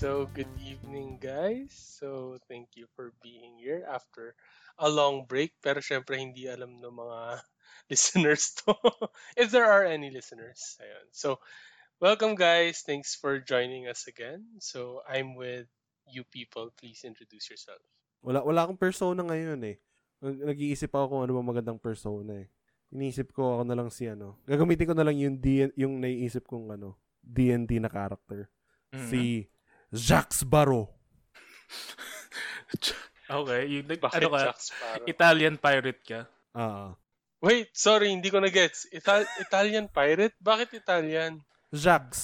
So, good evening guys. So, thank you for being here after a long break. Pero syempre hindi alam ng mga listeners to. If there are any listeners. Ayun. So, welcome guys. Thanks for joining us again. So, I'm with you people. Please introduce yourself. Wala akong persona ngayon eh. Nag-iisip ako kung ano bang magandang persona eh. Iniisip ko ako na lang si ano. Gagamitin ko na lang yung naiisip kong ano, D&D na character. Mm-hmm. Si Jack Sparrow. Okay, yun ano ka? Italian pirate ka? Wait, sorry, hindi ko na-gets. Italian pirate? Bakit Italian? Jack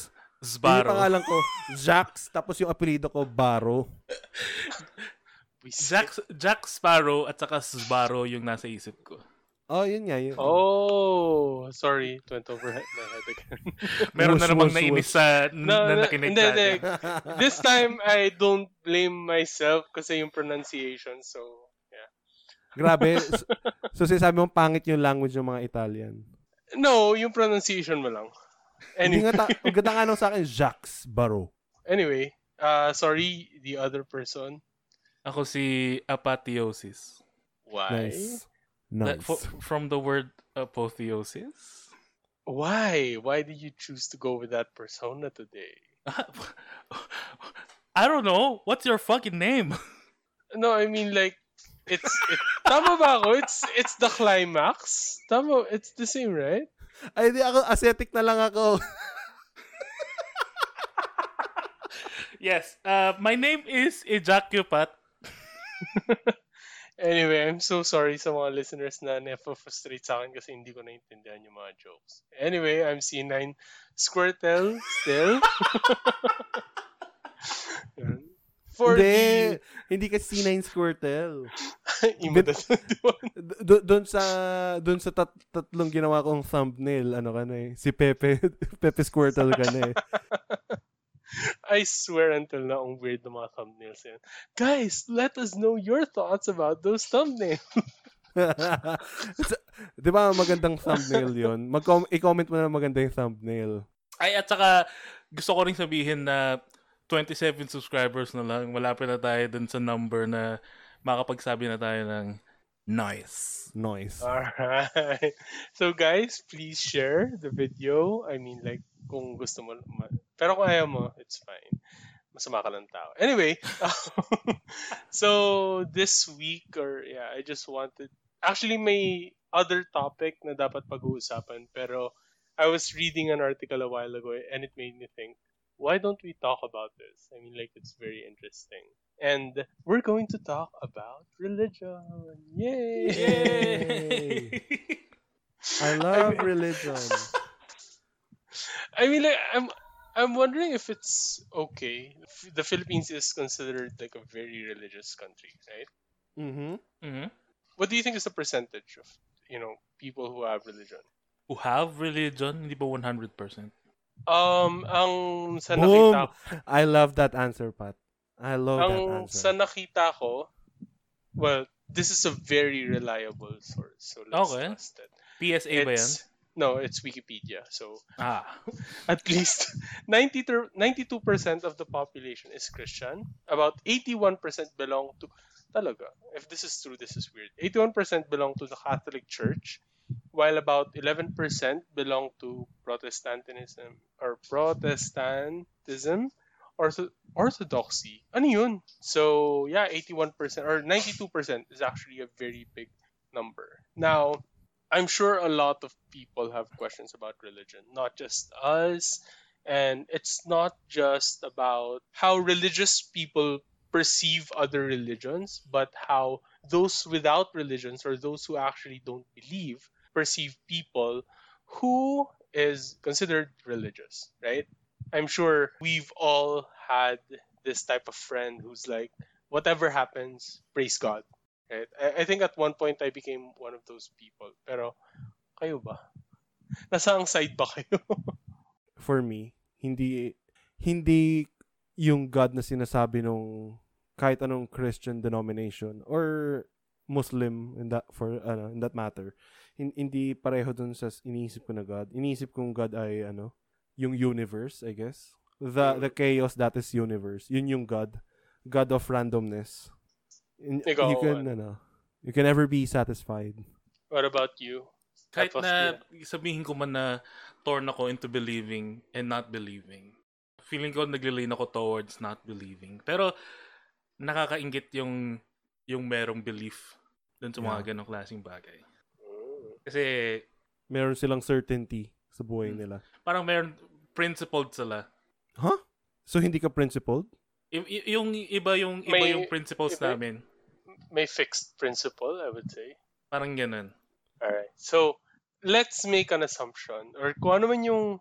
Zbarro. Yung pangalan ko, Jack, tapos yung apelido ko, Barro. Jack Sparrow at saka Zbarro yung nasa isip ko. Oh, yun nga. Yun. Oh, sorry. It went over my head again. Meron na namang nainis sa nakinig ka. Hindi. This time, I don't blame myself kasi yung pronunciation. So, yeah. Grabe. So, sinasabi mong pangit yung language ng mga Italian? No, yung pronunciation mo lang. Anyway. Ang ganda nga nung sa akin, Jack Sparrow. Anyway, sorry, the other person. Ako si Apotheosis. Why? Nice. From the word apotheosis? Why? Why did you choose to go with that persona today? I don't know. What's your fucking name? No, I mean like it's tama ba ako? It's the climax. Tama, it's the same, right? Ay, di ako ascetic na lang ako. Yes. My name is Ejacipat. Anyway, I'm so sorry sa mga listeners na na-frustrate sa akin kasi hindi ko naintindihan yung mga jokes. Anyway, I'm C9 Squirtle still. Hindi ka C9 Squirtle. Doon sa tatlong ginawa kong thumbnail, ano ka na eh, si Pepe Squirtle ka na eh. I swear until now, ang weird ng mga thumbnails yan. Guys, let us know your thoughts about those thumbnails. Di ba magandang thumbnail yun? I-comment mo na maganda yung thumbnail. Ay, at saka gusto ko rin sabihin na 27 subscribers na lang. Malapit na tayo dun sa number na makapagsabi na tayo ng nice. Alright. So guys, please share the video. I mean like, kung gusto mo. Pero kung ayaw mo, it's fine. Masama ka lang tao. Anyway, so this week, I just wanted, actually may other topic na dapat pag-uusapan, pero I was reading an article a while ago and it made me think, why don't we talk about this? I mean, like, it's very interesting. And we're going to talk about religion. Yay! I love religion. I mean, like, I'm wondering if it's okay. The Philippines is considered like a very religious country, right? Mm-hmm. Mm-hmm. What do you think is the percentage of, people who have religion? Who have religion? Hindi ba 100%? Boom! I love that answer, Pat. I love that answer. Sa nakita ko, well, this is a very reliable source. So let's trust it. PSA ba yan? No, it's Wikipedia. So, at least 92% of the population is Christian. About 81% belong to... Talaga, if this is true, this is weird. 81% belong to the Catholic Church, while about 11% belong to Protestantism or Orthodoxy. Ano yun? So, yeah, 81% or 92% is actually a very big number. Now, I'm sure a lot of people have questions about religion, not just us. And it's not just about how religious people perceive other religions, but how those without religions or those who actually don't believe perceive people who is considered religious, right? I'm sure we've all had this type of friend who's like, whatever happens, praise God. Right. I think at one point I became one of those people. Pero kayo ba? Nasaang side ba kayo? For me, hindi yung God na sinasabi nung kahit anong Christian denomination or Muslim in that matter. Hindi pareho dun sa iniisip ko na God. Iniisip kong God ay yung universe, I guess. the chaos that is universe. Yun yung God. God of randomness. Ikaw, you can never be satisfied. What about you? Kahit na sabihin ko man na torn ako into believing and not believing. Feeling ko naglilay ako towards not believing. Pero nakakaingit yung merong belief dun sa mga ganong klaseng bagay. Kasi meron silang certainty sa buhay nila. Parang meron principled sila. Huh? So hindi ka principled? Yung iba yung principles iba, namin. May fixed principle, I would say. Parang ganun. Alright. So, let's make an assumption or kung ano man yung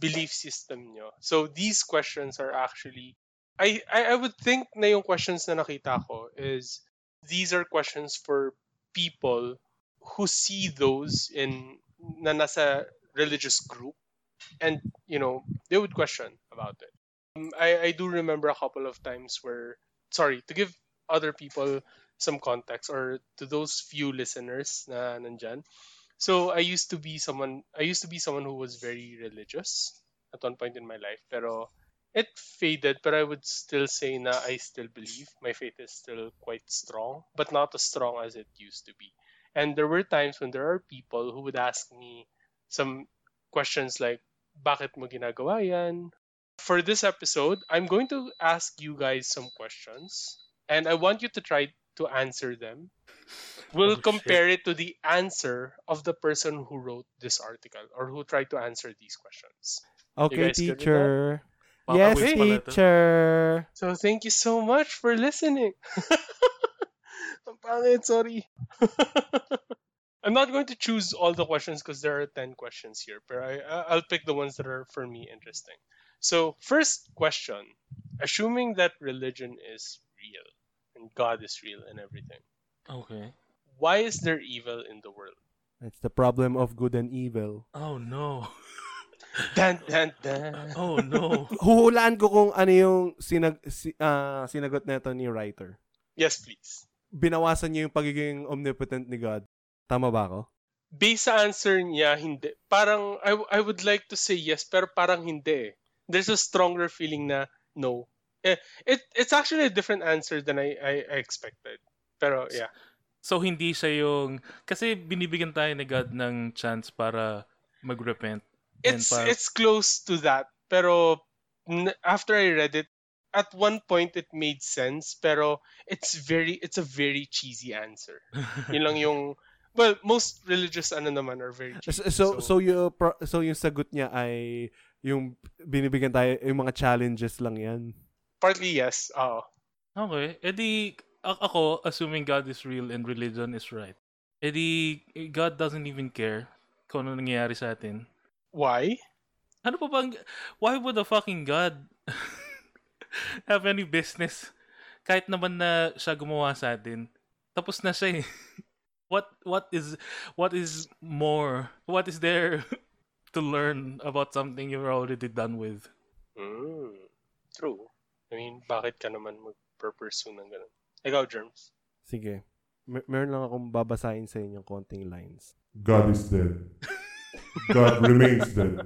belief system nyo. So, these questions are actually I would think na yung questions na nakita ko is these are questions for people who see those in na nasa religious group and, you know, they would question about it. I do remember a couple of times where, sorry, to give other people some context or to those few listeners na nandyan. So I used to be someone who was very religious at one point in my life, pero it faded, but I would still say na I still believe. My faith is still quite strong, but not as strong as it used to be. And there were times when there are people who would ask me some questions like, bakit mo ginagawa yan? For this episode, I'm going to ask you guys some questions, and I want you to try to answer them. We'll compare it to the answer of the person who wrote this article or who tried to answer these questions. Okay, teacher. Yes, teacher. So thank you so much for listening. I'm pangit, sorry. I'm not going to choose all the questions because there are 10 questions here, but I'll pick the ones that are for me interesting. So, first question. Assuming that religion is real, and God is real and everything. Okay. Why is there evil in the world? It's the problem of good and evil. Oh, no. Dan, dan, dan. Oh, no. Huhulaan ko kung ano yung sinagot na ito ni writer. Yes, please. Binawasan niya yung pagiging omnipotent ni God. Tama ba ako? Based sa answer niya, hindi. Parang, I would like to say yes, pero parang hindi eh. There's a stronger feeling na no. It's actually a different answer than I expected. Pero, yeah. So, hindi siya yung... Kasi binibigyan tayo ni God ng chance para mag-repent. It's close to that. Pero, after I read it, at one point, it made sense. Pero, it's a very cheesy answer. Yun lang yung... Well, most religious naman are very cheesy. So, yung sagot niya ay... Yung binibigyan tayo, yung mga challenges lang yan. Partly yes, oo. Okay, edi ako, assuming God is real and religion is right, edi God doesn't even care kung ano nangyayari sa atin. Why? Ano pa bang, why would a fucking God have any business? Kahit naman na siya gumawa sa atin, tapos na siya eh. What is more? What is there to learn about something you're already done with? True. I mean, bakit ka naman mag-pursue ng ganun? Ikaw, Germs? Sige. Meron lang akong babasahin sa inyong konting lines. God is dead. God remains dead.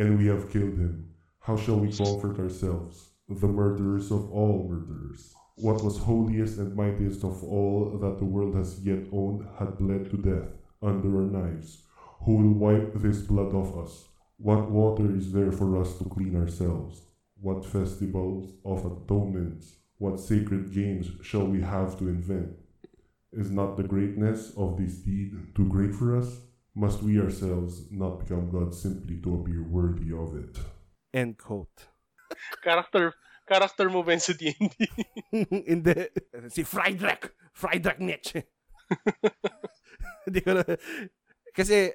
And we have killed him. How shall we comfort ourselves? The murderers of all murderers. What was holiest and mightiest of all that the world has yet owned had bled to death under our knives. Who will wipe this blood off us? What water is there for us to clean ourselves? What festivals of atonements? What sacred games shall we have to invent? Is not the greatness of this deed too great for us? Must we ourselves not become God simply to appear worthy of it? End quote. Character mo ba yun sa D&D? Hindi. Si Friedrich Nietzsche. Hindi ko na... Kasi,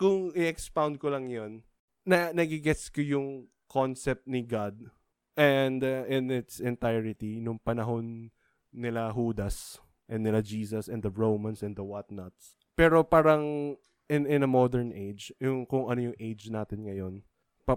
kung i-expound ko lang yun, nagigets ko yung concept ni God and in its entirety nung panahon nila Judas and nila Jesus and the Romans and the whatnots. Pero parang in a modern age, yung kung ano yung age natin ngayon,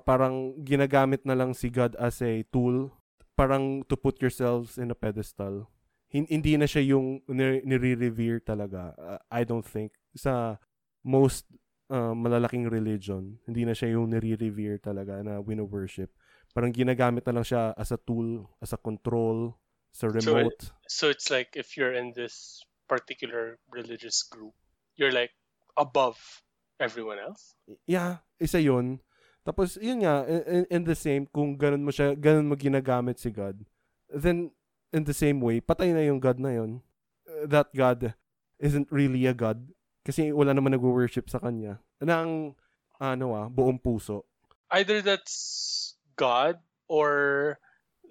parang ginagamit na lang si God as a tool, parang to put yourselves in a pedestal. Hindi na siya yung nire-revere talaga. I don't think. Sa most malalaking religion, hindi na siya yung nire-revere talaga na wino-worship. Parang ginagamit na lang siya as a tool, as a control, as a remote. So it's like if you're in this particular religious group, you're like above everyone else? Yeah, isa yun. Tapos, yun nga, in the same, kung ganun mo siya, ganun mo ginagamit si God, then, in the same way, patay na yung God na yun. That God isn't really a God kasi wala naman nag-worship sa kanya. Nang, buong puso. Either that's God or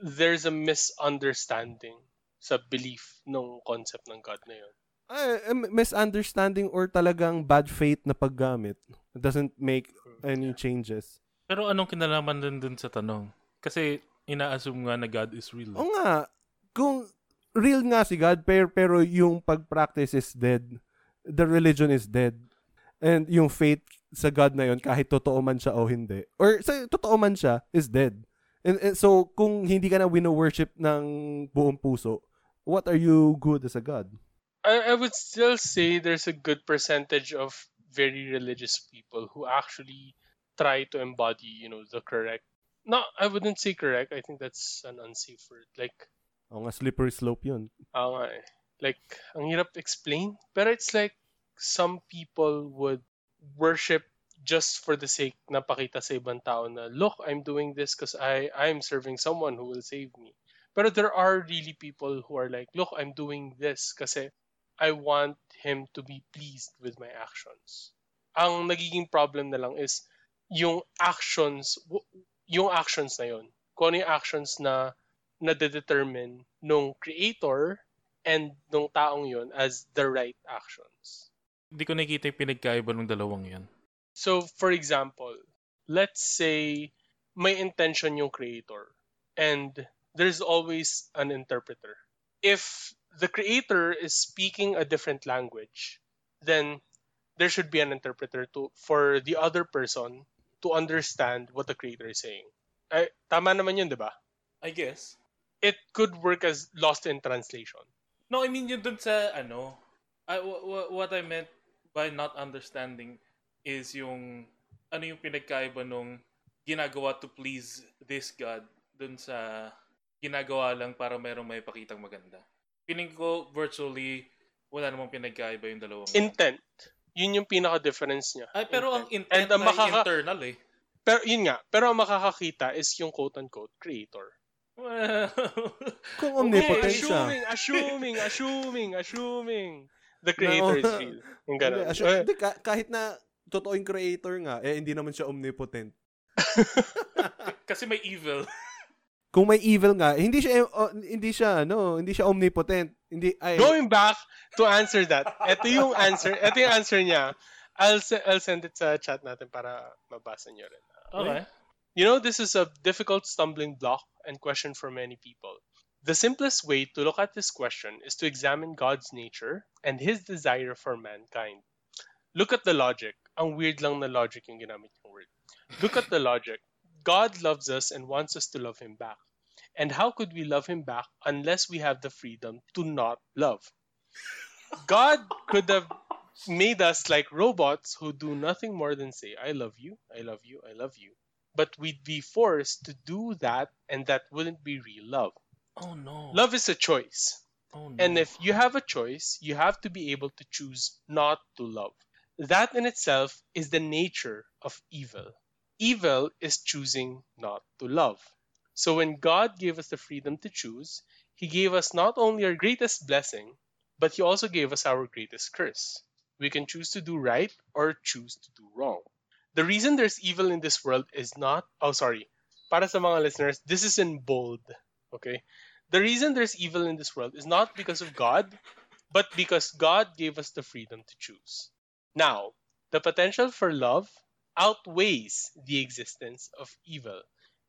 there's a misunderstanding sa belief ng concept ng God na yun. Misunderstanding or talagang bad faith na paggamit. It doesn't make any changes. Pero anong kinalaman dun sa tanong? Kasi ina-assume nga na God is real. O nga, kung real nga si God, pero yung pag-practice is dead. The religion is dead. And yung faith sa God na yun, kahit totoo man siya o hindi, or so, totoo man siya, is dead. And so, kung hindi ka na wino-worship ng buong puso, what are you good as a God? I would still say there's a good percentage of very religious people who actually try to embody, the correct. No, I wouldn't say correct. I think that's an unsafe word. Like, oh, nga, slippery slope yun. Oh, nga, like, ang hirap explain. Pero it's like some people would worship just for the sake na pakita sa ibang tao na, look, I'm doing this because I'm serving someone who will save me. Pero there are really people who are like, look, I'm doing this kasi I want him to be pleased with my actions. Ang nagiging problem na lang is yung actions na yun. Kung ano yung actions na nade-determine nung creator and nung taong yun as the right actions. Hindi ko nakikita yung pinagkaiba ng dalawang yun. So, for example, let's say may intention yung creator and there's always an interpreter. If the creator is speaking a different language, then there should be an interpreter for the other person to understand what the creator is saying. Ay, tama naman yun, di ba? I guess. It could work as lost in translation. No, I mean yun dun sa, what I meant by not understanding is yung, yung pinagkaiba nung ginagawa to please this God dun sa ginagawa lang para merong may pakitang maganda. Feeling ko virtually wala namang pinagkaiba yung dalawang. Intent. Yun yung pinaka-difference niya. Ay, pero ang intent ay internal eh. Pero yun nga. Pero ang makakakita is yung quote-unquote creator. Well, kung omnipotent siya. Assuming. The creator is real. Yung gano'n. Kahit na totoo yung creator nga, hindi naman siya omnipotent. Kasi may evil. Kung may evil nga, hindi siya omnipotent. Going back to answer that. Ito yung answer niya. I'll send it sa chat natin para mabasa niyo rin. Okay. This is a difficult stumbling block and question for many people. The simplest way to look at this question is to examine God's nature and His desire for mankind. Look at the logic. Ang weird lang na logic yung ginamit yung word. Look at the logic. God loves us and wants us to love Him back. And how could we love Him back unless we have the freedom to not love? God could have made us like robots who do nothing more than say, I love you, I love you, I love you. But we'd be forced to do that, and that wouldn't be real love. Oh no. Love is a choice. Oh, no. And if you have a choice, you have to be able to choose not to love. That in itself is the nature of evil. Evil is choosing not to love. So when God gave us the freedom to choose, He gave us not only our greatest blessing, but He also gave us our greatest curse. We can choose to do right or choose to do wrong. The reason there's evil in this world is not... Oh, sorry. Para sa mga listeners, this is in bold. Okay? The reason there's evil in this world is not because of God, but because God gave us the freedom to choose. Now, the potential for love outweighs the existence of evil.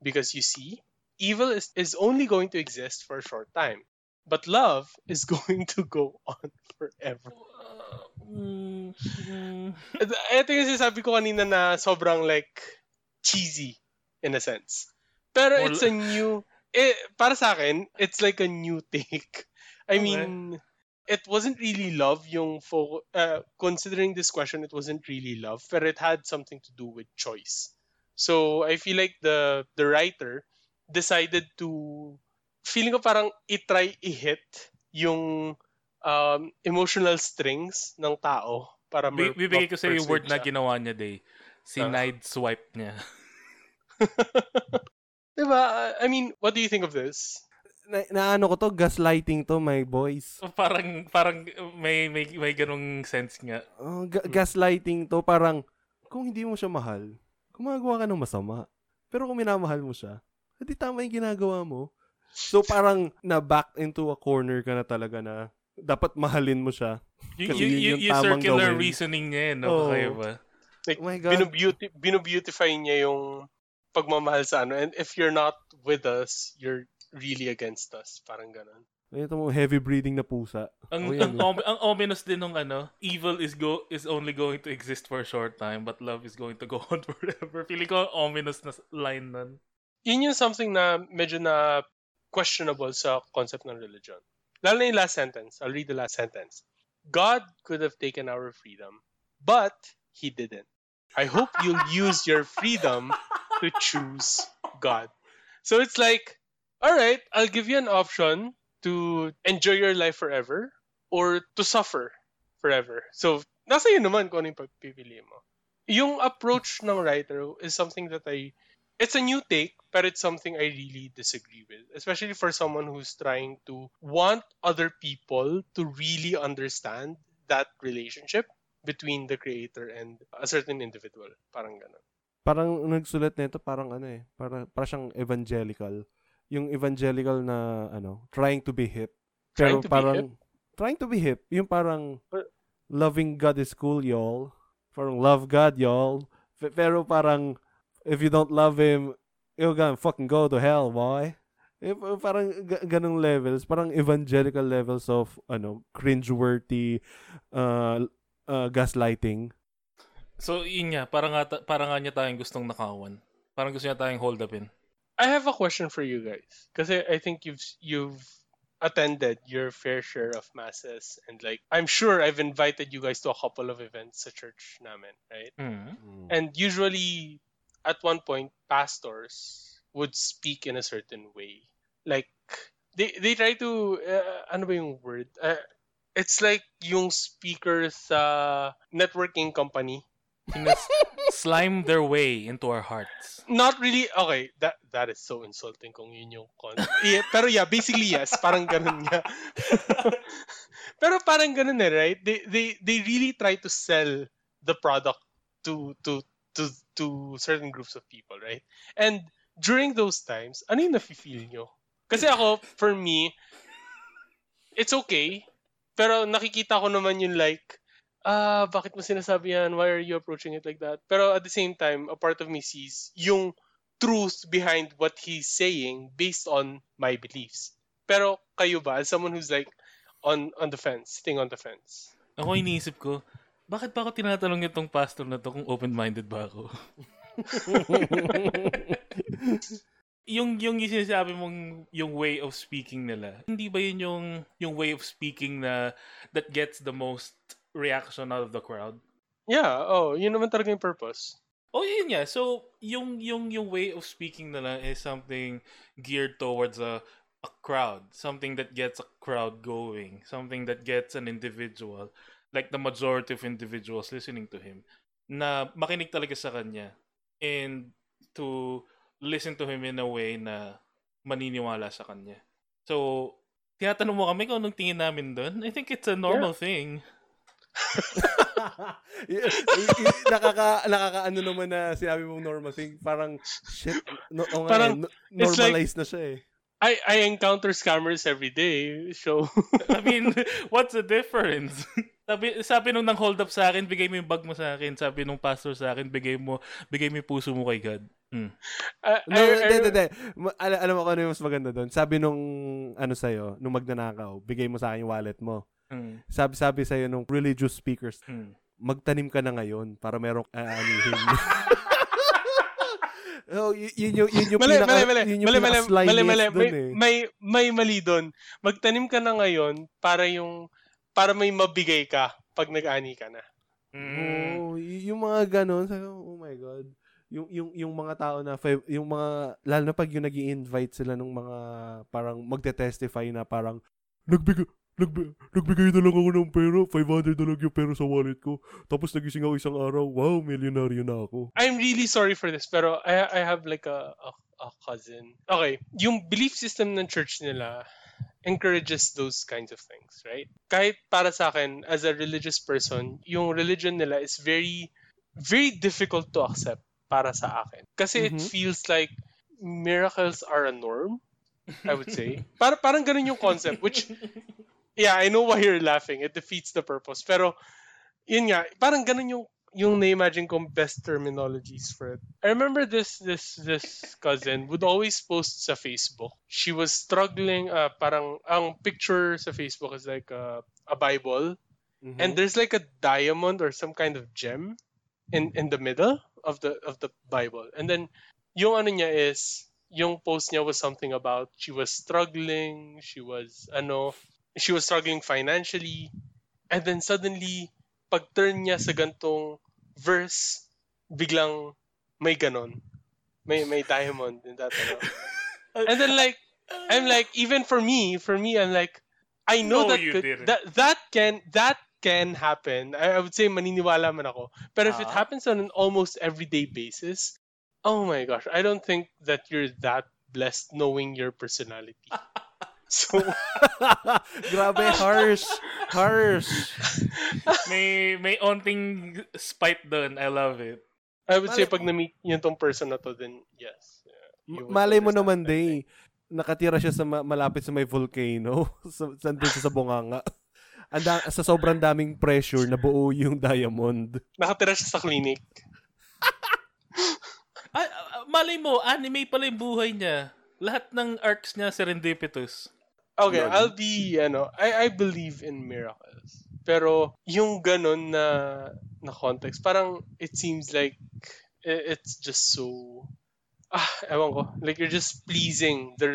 Because you see, evil is only going to exist for a short time. But love is going to go on forever. Ito yung sinasabi ko kanina na sobrang like cheesy in a sense. Pero it's a new... para sa akin, it's like a new take. I mean, it wasn't really love yung considering this question, it wasn't really love, but it had something to do with choice. So I feel like the writer decided to, feeling ko parang itry i-hit yung emotional strings ng tao para bibigay ko sa yung word siya na ginawa niya day. Sinide swipe niya. Diba? I mean, what do you think of this? Naano ko to, gaslighting to, my boys. Parang may ganung sense nga. Oh, gaslighting to, parang kung hindi mo siya mahal, gumagawa ka ng masama. Pero kung minamahal mo siya, hindi tama yung ginagawa mo. So parang na-back into a corner ka na talaga na dapat mahalin mo siya. Yung circular gawin reasoning niya, no? Oh. Kaya ba? Like, oh my God. Binubeautify niya yung pagmamahal sa ano. And if you're not with us, you're really against us. Parang ganun. Ito mo, heavy breathing na pusa. Ang ominous din ng ano, evil is only going to exist for a short time, but love is going to go on forever. Feeling ko ominous na line nun. Yun yung something na medyo na questionable sa concept ng religion. Lalo na yung last sentence. I'll read the last sentence. God could have taken our freedom, but He didn't. I hope you'll use your freedom to choose God. So it's like, all right, I'll give you an option to enjoy your life forever or to suffer forever. So nasa yun naman kung ano yung pagpipiliin mo. Yung approach ng writer is something that it's a new take, but it's something I really disagree with, especially for someone who's trying to want other people to really understand that relationship between the creator and a certain individual. Parang ganun. Parang nagsulat nito parang ano eh, para siyang evangelical. Yung evangelical na ano, trying to be hip. Pero trying to be hip. Yung parang loving God is cool, y'all. Parang love God, y'all. Pero parang if you don't love him, you're gonna fucking go to hell, boy. Parang ganung levels, parang evangelical levels of ano, cringeworthy gaslighting. So, yun niya. Parang nga niya tayong gustong nakawan. Parang gusto niya tayong hold upin. I have a question for you guys. Kasi I think you've attended your fair share of masses. And like, I'm sure I've invited you guys to a couple of events sa church namin, right? Mm-hmm. And usually, at one point, pastors would speak in a certain way. Like, they try to, ano ba yung word? It's like yung speakers networking company. Slime their way into our hearts. Not really. Okay, that is so insulting kung yun yung yeah, pero yeah, basically yes. Parang ganun nga. Pero parang ganun eh, right? They really try to sell the product to certain groups of people, right? And during those times, ano yung nafe-feel nyo? Kasi ako, for me, it's okay. Pero nakikita ko naman yung like, bakit mo sinasabi yan? Why are you approaching it like that? Pero at the same time, a part of me sees yung truth behind what he's saying based on my beliefs. Pero kayo ba? As someone who's like on the fence, sitting on the fence. Ako iniisip ko, bakit pa ako tinatanong itong pastor na to kung open-minded ba ako? Yung sinasabi mong yung way of speaking nila, hindi ba yun yung way of speaking na that gets the most reaction out of the crowd? Yeah, oh, yun naman talaga yung purpose. Oh, yun yeah. So, yung way of speaking nila is something geared towards a crowd, something that gets a crowd going, something that gets an individual, like the majority of individuals listening to him, na makinig talaga sa kanya and to listen to him in a way na maniniwala sa kanya. So, tinatanong mo kami kung anong tingin namin doon. I think it's a normal thing. Nakakaano naman na sinabi mong normal thing. Parang, shit. Parang, normalized like, na siya eh. I encounter scammers every day. So, I mean, what's the difference? Sabi nung nang hold up sa akin, bigay mo yung bag mo sa akin. Sabi nung pastor sa akin, bigay mo yung puso mo kay God. Mm. No, alam mo kung ano yung mas maganda doon. Sabi nung ano sa'yo, nung magnanakaw, bigay mo sa akin yung wallet mo. Mm. Sabi sa'yo nung religious speakers, magtanim ka na ngayon para merong aanihin. May mali doon. Magtanim ka na ngayon para may mabigay ka pag nag-ani ka na. Mm. Oh, yung mga ganun. Oh my God. yung mga tao na yung mga lalo na pag yung nag-i-invite sila ng mga parang magte-testify na parang nagbigay na lang ako ng pera, $500 na lang yung pera sa wallet ko. Tapos nagising ako isang araw, wow, milyonaryo na ako. I'm really sorry for this, pero I have like a cousin. Okay, yung belief system ng church nila encourages those kinds of things, right? Kahit para sa akin, as a religious person, yung religion nila is very, very difficult to accept para sa akin. Kasi it feels like miracles are a norm, I would say. Parang ganun yung concept, which... Yeah, I know why you're laughing. It defeats the purpose. Pero, yun nga, parang ganun yung na-imagine kong best terminologies for it. I remember this cousin would always post sa Facebook. She was struggling, parang, ang picture sa Facebook is like a Bible. Mm-hmm. And there's like a diamond or some kind of gem in the middle of the Bible. And then, yung ano niya is, yung post niya was something about she was struggling, she was struggling financially, and then suddenly, pag-turn niya sa gantong verse, biglang may ganon. May diamond in that. And then like, I'm like, even for me, I'm like, I know that can happen. I would say maniniwala man ako. But if it happens on an almost everyday basis, oh my gosh, I don't think that you're that blessed knowing your personality. So, grabe, harsh. May onting spite doon. I love it. I would say pag na-meet niyo tong person na to, then yes. Yeah, malay mo naman day, nakatira siya sa malapit sa may volcano, doon sa Bunganga. Sa sobrang daming pressure, nabuo yung diamond. Nakatira siya sa clinic. Malay mo, anime pala yung buhay niya. Lahat ng arcs niya serendipitous. Okay, I'll be, I believe in miracles. Pero yung ganun na context, parang it seems like it's just so, ewan ko, like you're just pleasing the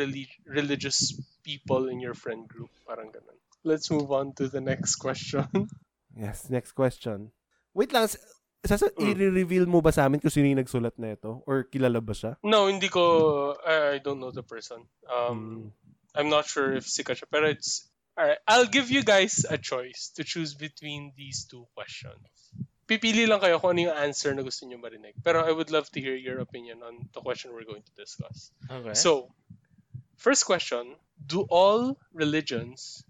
religious people in your friend group. Parang ganun. Let's move on to the next question. Yes, next question. Wait lang, i-reveal mo ba sa amin kung sino yung nagsulat na ito? Or kilala ba siya? No, hindi ko... I don't know the person. I'm not sure if sika siya. Pero it's... Alright, I'll give you guys a choice to choose between these two questions. Pipili lang kayo kung ano yung answer na gusto nyo marinig. Pero I would love to hear your opinion on the question we're going to discuss. Okay. So, first question, do all religions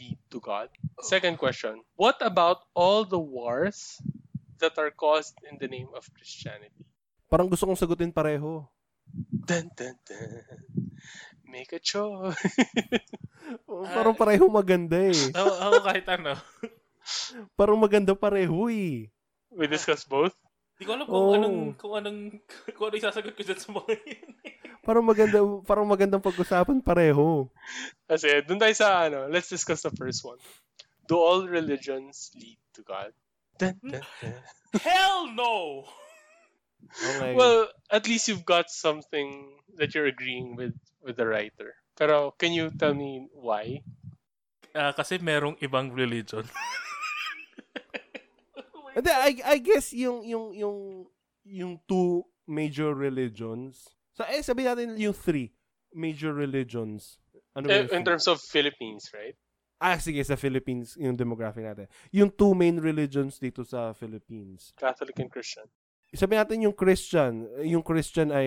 lead to God? Second question, what about all the wars that are caused in the name of Christianity? Parang gusto kong sagutin pareho. Dun, dun, dun. Make a choice. Parang pareho maganda eh. Ako kahit ano. Parang maganda pareho eh. We discuss both? Hindi ko alam kung anong isasagot ko dyan sa mga yun. Parang magandang pag-usapan pareho. Kasi dun tayo sa let's discuss the first one. Do all religions lead to God? Hell no! Well, at least you've got something that you're agreeing with the writer. Pero can you tell me why? Kasi merong ibang religion. I guess yung two major religions. So sabi natin yung three major religions. Ano in terms of Philippines, right? Sige, sa Philippines, yung demographic natin. Yung two main religions dito sa Philippines. Catholic and Christian. Sabi natin yung Christian. Yung Christian ay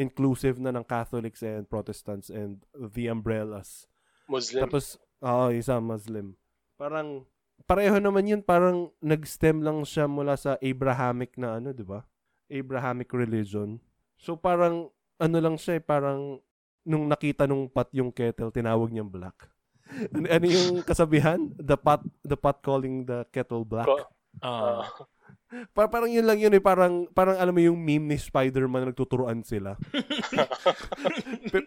inclusive na ng Catholics and Protestants and the umbrellas. Muslim. Tapos, isa Muslim. Parang, pareho naman yun. Parang nag-stem lang siya mula sa Abrahamic na di ba? Abrahamic religion. So, parang, lang siya, parang, nung nakita nung pot yung kettle, tinawag niyang black. Ano yung kasabihan? The pot calling the kettle black. Parang yun lang yun eh. Parang alam mo yung meme ni Spider-Man, nagtuturuan sila.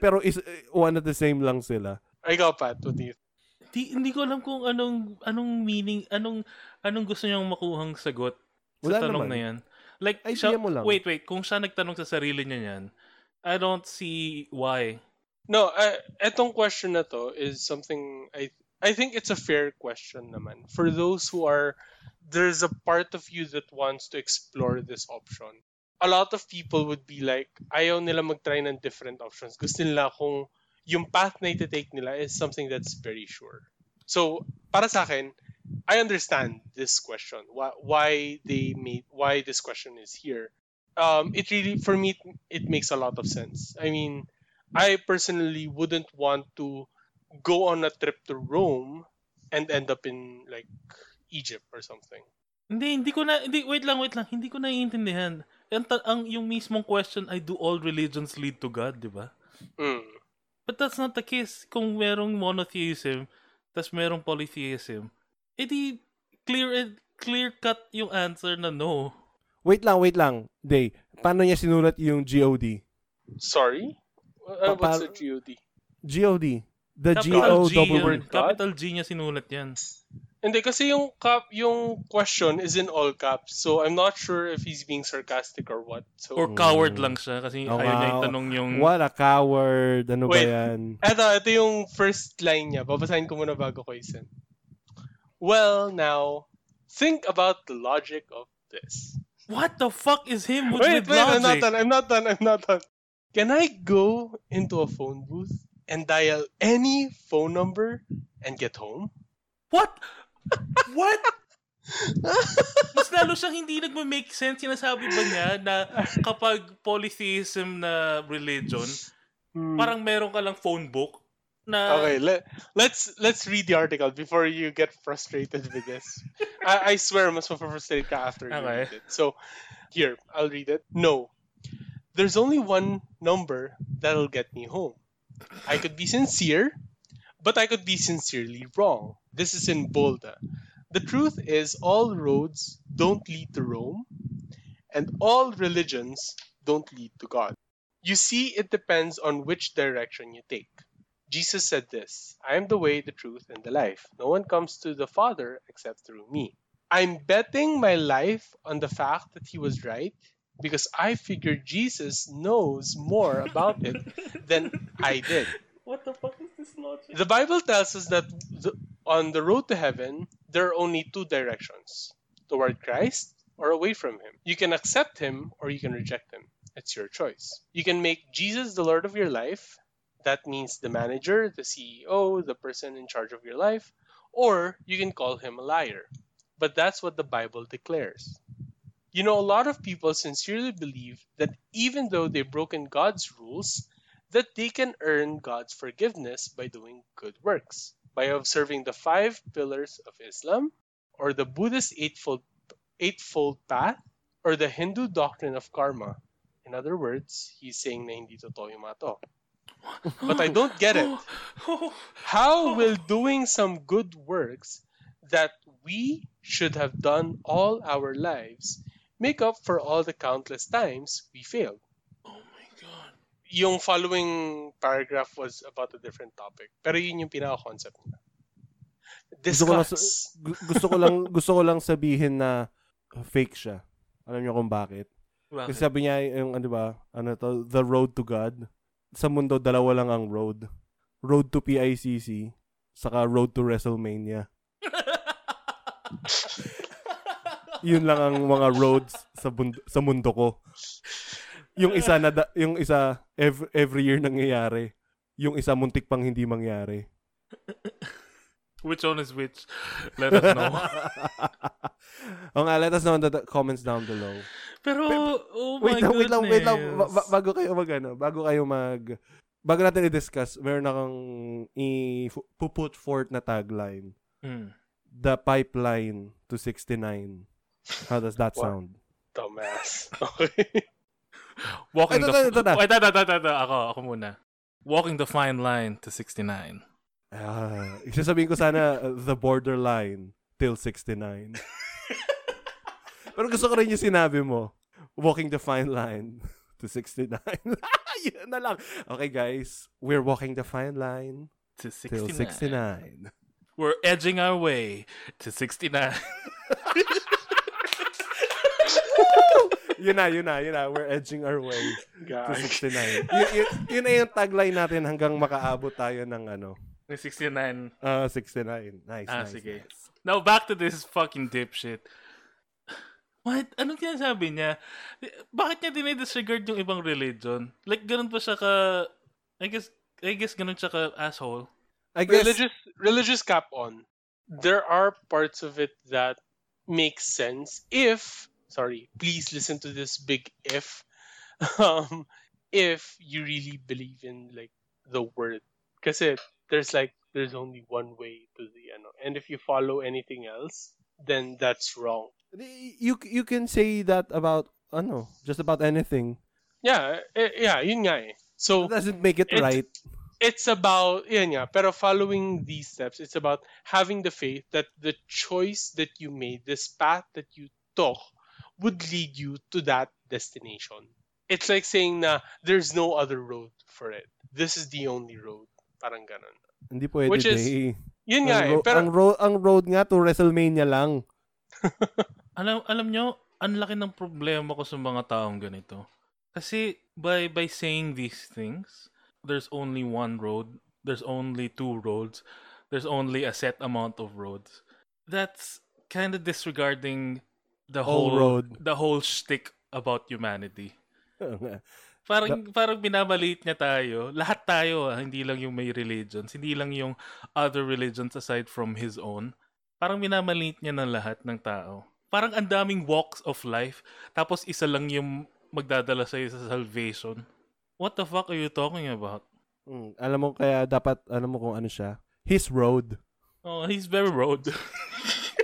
Pero is one at the same lang sila. Ikaw, Pat, what do you think? Hindi ko alam kung anong meaning, anong gusto niyang makuhang sagot sa tanong na yan. Like, idea mo lang. Wait. Kung siya nagtanong sa sarili niya yan, I don't see why. No, etong question na to is something I think it's a fair question naman. For those who there's a part of you that wants to explore this option. a lot of people would be like, ayaw nila mag-try ng different options. Gusto nila kung yung path na iti-take nila is something that's very sure. So, para sa akin, I understand this question. Why this question is here. It really, for me, it makes a lot of sense. I mean, I personally wouldn't want to go on a trip to Rome and end up in like Egypt or something. Wait lang. Hindi ko na iintindihan. Ang yung mismong question ay, do all religions lead to God, di ba? Mm. But that's not the case. Kung merong monotheism, tas merong polytheism, edi clear cut yung answer na no. Wait lang. Day, paano niya sinulat yung GOD? Sorry? What's the GOD? GOD. The G-O double word. Capital G niya sinulat yan. Hindi, kasi yung question is in all caps. So, I'm not sure if he's being sarcastic or what. So, or coward lang siya kasi ayaw niya itanong yung... What a coward! Ano ba yan? Ito yung first line niya. Babasahin ko muna bago ko isin. Well, now, think about the logic of this. What the fuck is him with logic? Wait, I'm not done. Can I go into a phone booth and dial any phone number and get home? What? Mas lalo siyang hindi nagma-make sense. Sinasabi ba niya na kapag polytheism na religion, parang meron ka lang phone book? Na... Okay, let's read the article before you get frustrated with this. I swear, mas ma-frustrate ka after you read it. So, here, I'll read it. No, there's only one number that'll get me home. I could be sincere, but I could be sincerely wrong. This is in Boulder. The truth is, all roads don't lead to Rome, and all religions don't lead to God. You see, it depends on which direction you take. Jesus said this, I am the way, the truth, and the life. No one comes to the Father except through me. I'm betting my life on the fact that he was right because I figure Jesus knows more about it than I did. What the fuck is this logic? The Bible tells us that on the road to heaven, there are only two directions, toward Christ or away from him. You can accept him or you can reject him. It's your choice. You can make Jesus the Lord of your life. That means the manager, the CEO, the person in charge of your life, or you can call him a liar. But that's what the Bible declares. You know, a lot of people sincerely believe that even though they've broken God's rules, that they can earn God's forgiveness by doing good works, by observing the 5 pillars of Islam, or the Buddhist eightfold path, or the Hindu doctrine of karma. In other words, he's saying na hindi totoo yung mga to. But I don't get it. How will doing some good works that we should have done all our lives make up for all the countless times we failed? Oh my God. Yung following paragraph was about a different topic. Pero yun yung pinaka-concept niya. Discuss. Gusto ko lang sabihin na fake siya. Alam niyo kung bakit? Kasi sabi niya yung the road to God. Sa mundo, dalawa lang ang road. Road to PICC, saka road to WrestleMania. Yun lang ang mga roads sa mundo ko. Yung isa every year nangyayari. Yung isa muntik pang hindi mangyari. Which one is which? Let us know. O nga, let us know in the comments down below. Pero, oh my goodness. Wait lang. Bago natin i-discuss, meron akong i-put forth na tagline. Mm. The pipeline to 69. How does that sound? Dumbass. Okay. Ako muna. Walking the fine line to 69. Sasabihin ko sana the borderline till 69. Pero gusto ko rin yung sinabi mo, walking the fine line to 69. Yun na lang. Okay guys, we're walking the fine line to 69. Till 69. We're edging our way to 69. Yun na. We're edging our way to 69. Yun na yung tagline natin hanggang makaabot tayo ng 69. 69. Nice. Sige. Nice. Now, back to this fucking dipshit. What? Anong sinasabi niya? Bakit niya dinidisregard yung ibang religion? Like, ganun pa siya ka... I guess ganun siya ka asshole. I guess... Religious cap on. There are parts of it that make sense if... Sorry, please listen to this big if. If you really believe in, like, the word. Kasi there's only one way to the ano, and if you follow anything else, then that's wrong. You can say that about ano, just about anything. Yeah, yun nga eh. So that doesn't make it right. It's about pero following these steps, it's about having the faith that the choice that you made, this path that you took, would lead you to that destination. It's like saying na there's no other road for it. This is the only road. Parang ganun. Hindi pwede. Which is, yun nga eh. Pero, ang road nga to WrestleMania lang. alam nyo, ang laki ng problema ko sa mga taong ganito. Kasi by saying these things, there's only one road, there's only two roads, there's only a set amount of roads. That's kind of disregarding the whole road, the whole shtick about humanity. Parang binabaliit niya tayo. Lahat tayo, hindi lang yung may religions, hindi lang yung other religions aside from his own. Parang binabaliit niya ng lahat ng tao. Parang ang daming walks of life, tapos isa lang yung magdadala sa'yo sa salvation. What the fuck are you talking about? Alam mo, kaya dapat, alam mo kung ano siya. His road. Oh, his very road.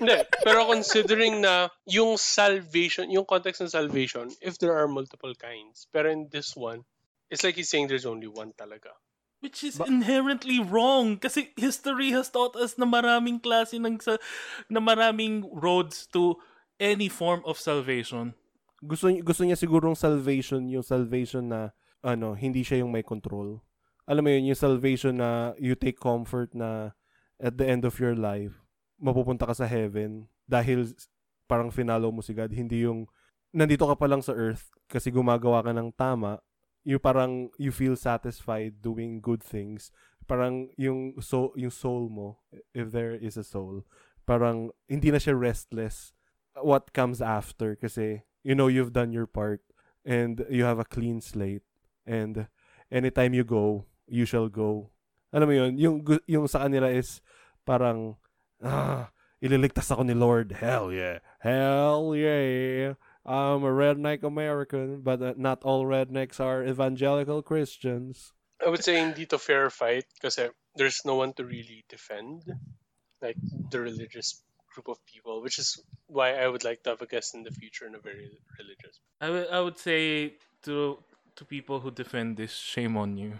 Hindi, pero considering na yung salvation, yung context ng salvation, if there are multiple kinds, pero in this one, it's like he's saying there's only one talaga. Which is inherently wrong kasi history has taught us na maraming klase na maraming roads to any form of salvation. Gusto niya sigurong salvation, yung salvation na ano, hindi siya yung may control. Alam mo yun, yung salvation na you take comfort na at the end of your life, mapupunta ka sa heaven dahil parang finalo mo si God. Hindi yung nandito ka pa lang sa earth kasi gumagawa ka ng tama. Yung parang you feel satisfied doing good things. Parang yung soul mo, if there is a soul, parang hindi na siya restless what comes after kasi you know you've done your part and you have a clean slate and anytime you go, you shall go. Alam mo yun, yung sa kanila is parang ililigtas ako ni Lord. Hell yeah. I'm a redneck American, but not all rednecks are evangelical Christians. I would say hindi to fair fight kasi there's no one to really defend, like the religious group of people, which is why I would like to have a guest in the future in a very religious. I would say to people who defend this, shame on you.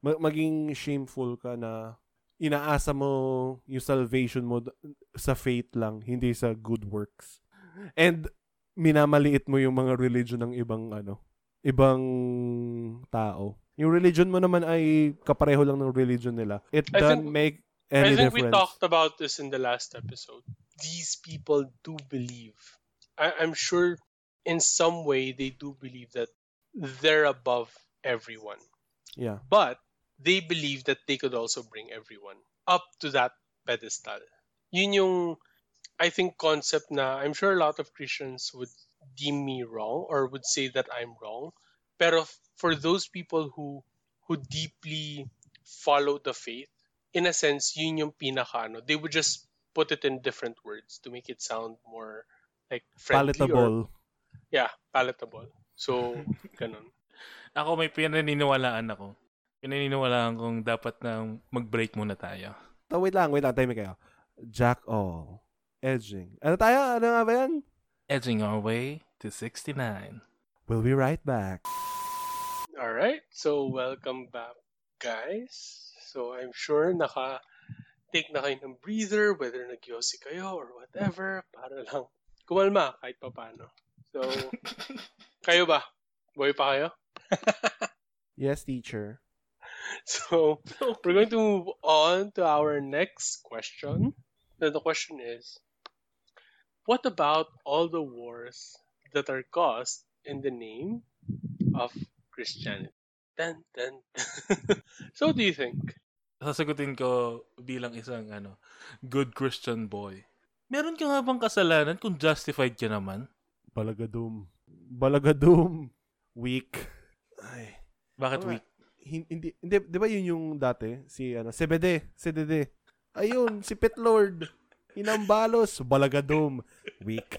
Maging shameful ka na inaasa mo yung salvation mo sa faith lang, hindi sa good works. And minamaliit mo yung mga religion ng ibang tao. Yung religion mo naman ay kapareho lang ng religion nila. It doesn't make any difference. I think we talked about this in the last episode. These people do believe. I'm sure in some way they do believe that they're above everyone. Yeah. But they believe that they could also bring everyone up to that pedestal. Yun yung, I think, concept na I'm sure a lot of Christians would deem me wrong or would say that I'm wrong. Pero for those people who deeply follow the faith, in a sense, yun yung pinakaano. They would just put it in different words to make it sound more like friendly. Palatable. Palatable. So, ganun. Ako may pinaniniwalaan ako. Pinaniniwalaan kong dapat na mag-break muna tayo. Wait lang. Time kayo. Jack all. Edging. Ano tayo? Ano nga ba yan? Edging our way to 69. We'll be right back. Alright. So, welcome back, guys. So, I'm sure naka-take na kayo ng breather, whether nag-yosi kayo or whatever, para lang kumalma kahit papano. So, kayo ba? Boy pa kayo? Yes, teacher. So, we're going to move on to our next question. Then the question is, what about all the wars that are caused in the name of Christianity? So, do you think? Sasagutin ko bilang isang good Christian boy. Meron ka nga bang kasalanan kung justified ka naman? Balagadoom. Weak. Ay. Bakit weak? Hindi, 'di ba yun yung dati si CBD. Ayun, si Pet Lord. Inambalos, Balagadoom, weak.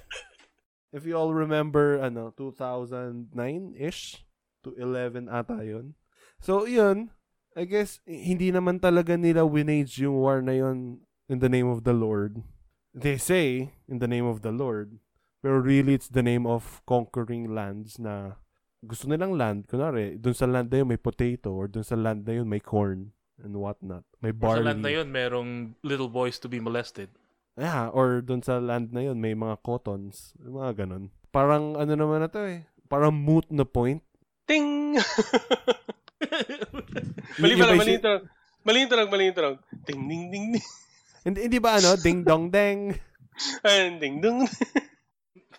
If you all remember 2009-ish to 11 ata yun. So, yun, I guess hindi naman talaga nila winage yung war na yun in the name of the Lord. They say in the name of the Lord, pero really it's the name of conquering lands na gusto nilang land. Kunwari, dun sa land na yun may potato or dun sa land na yun may corn and whatnot. May barley. Or sa land na yun merong little boys to be molested. Yeah, or dun sa land na yun may mga cottons. Mga ganun. Parang ano naman na to eh. Parang moot na point. Ting! Malintarang. Ting, ding, ding, ding. Hindi ba Ding, dong, dang. Ayun, ding, dong.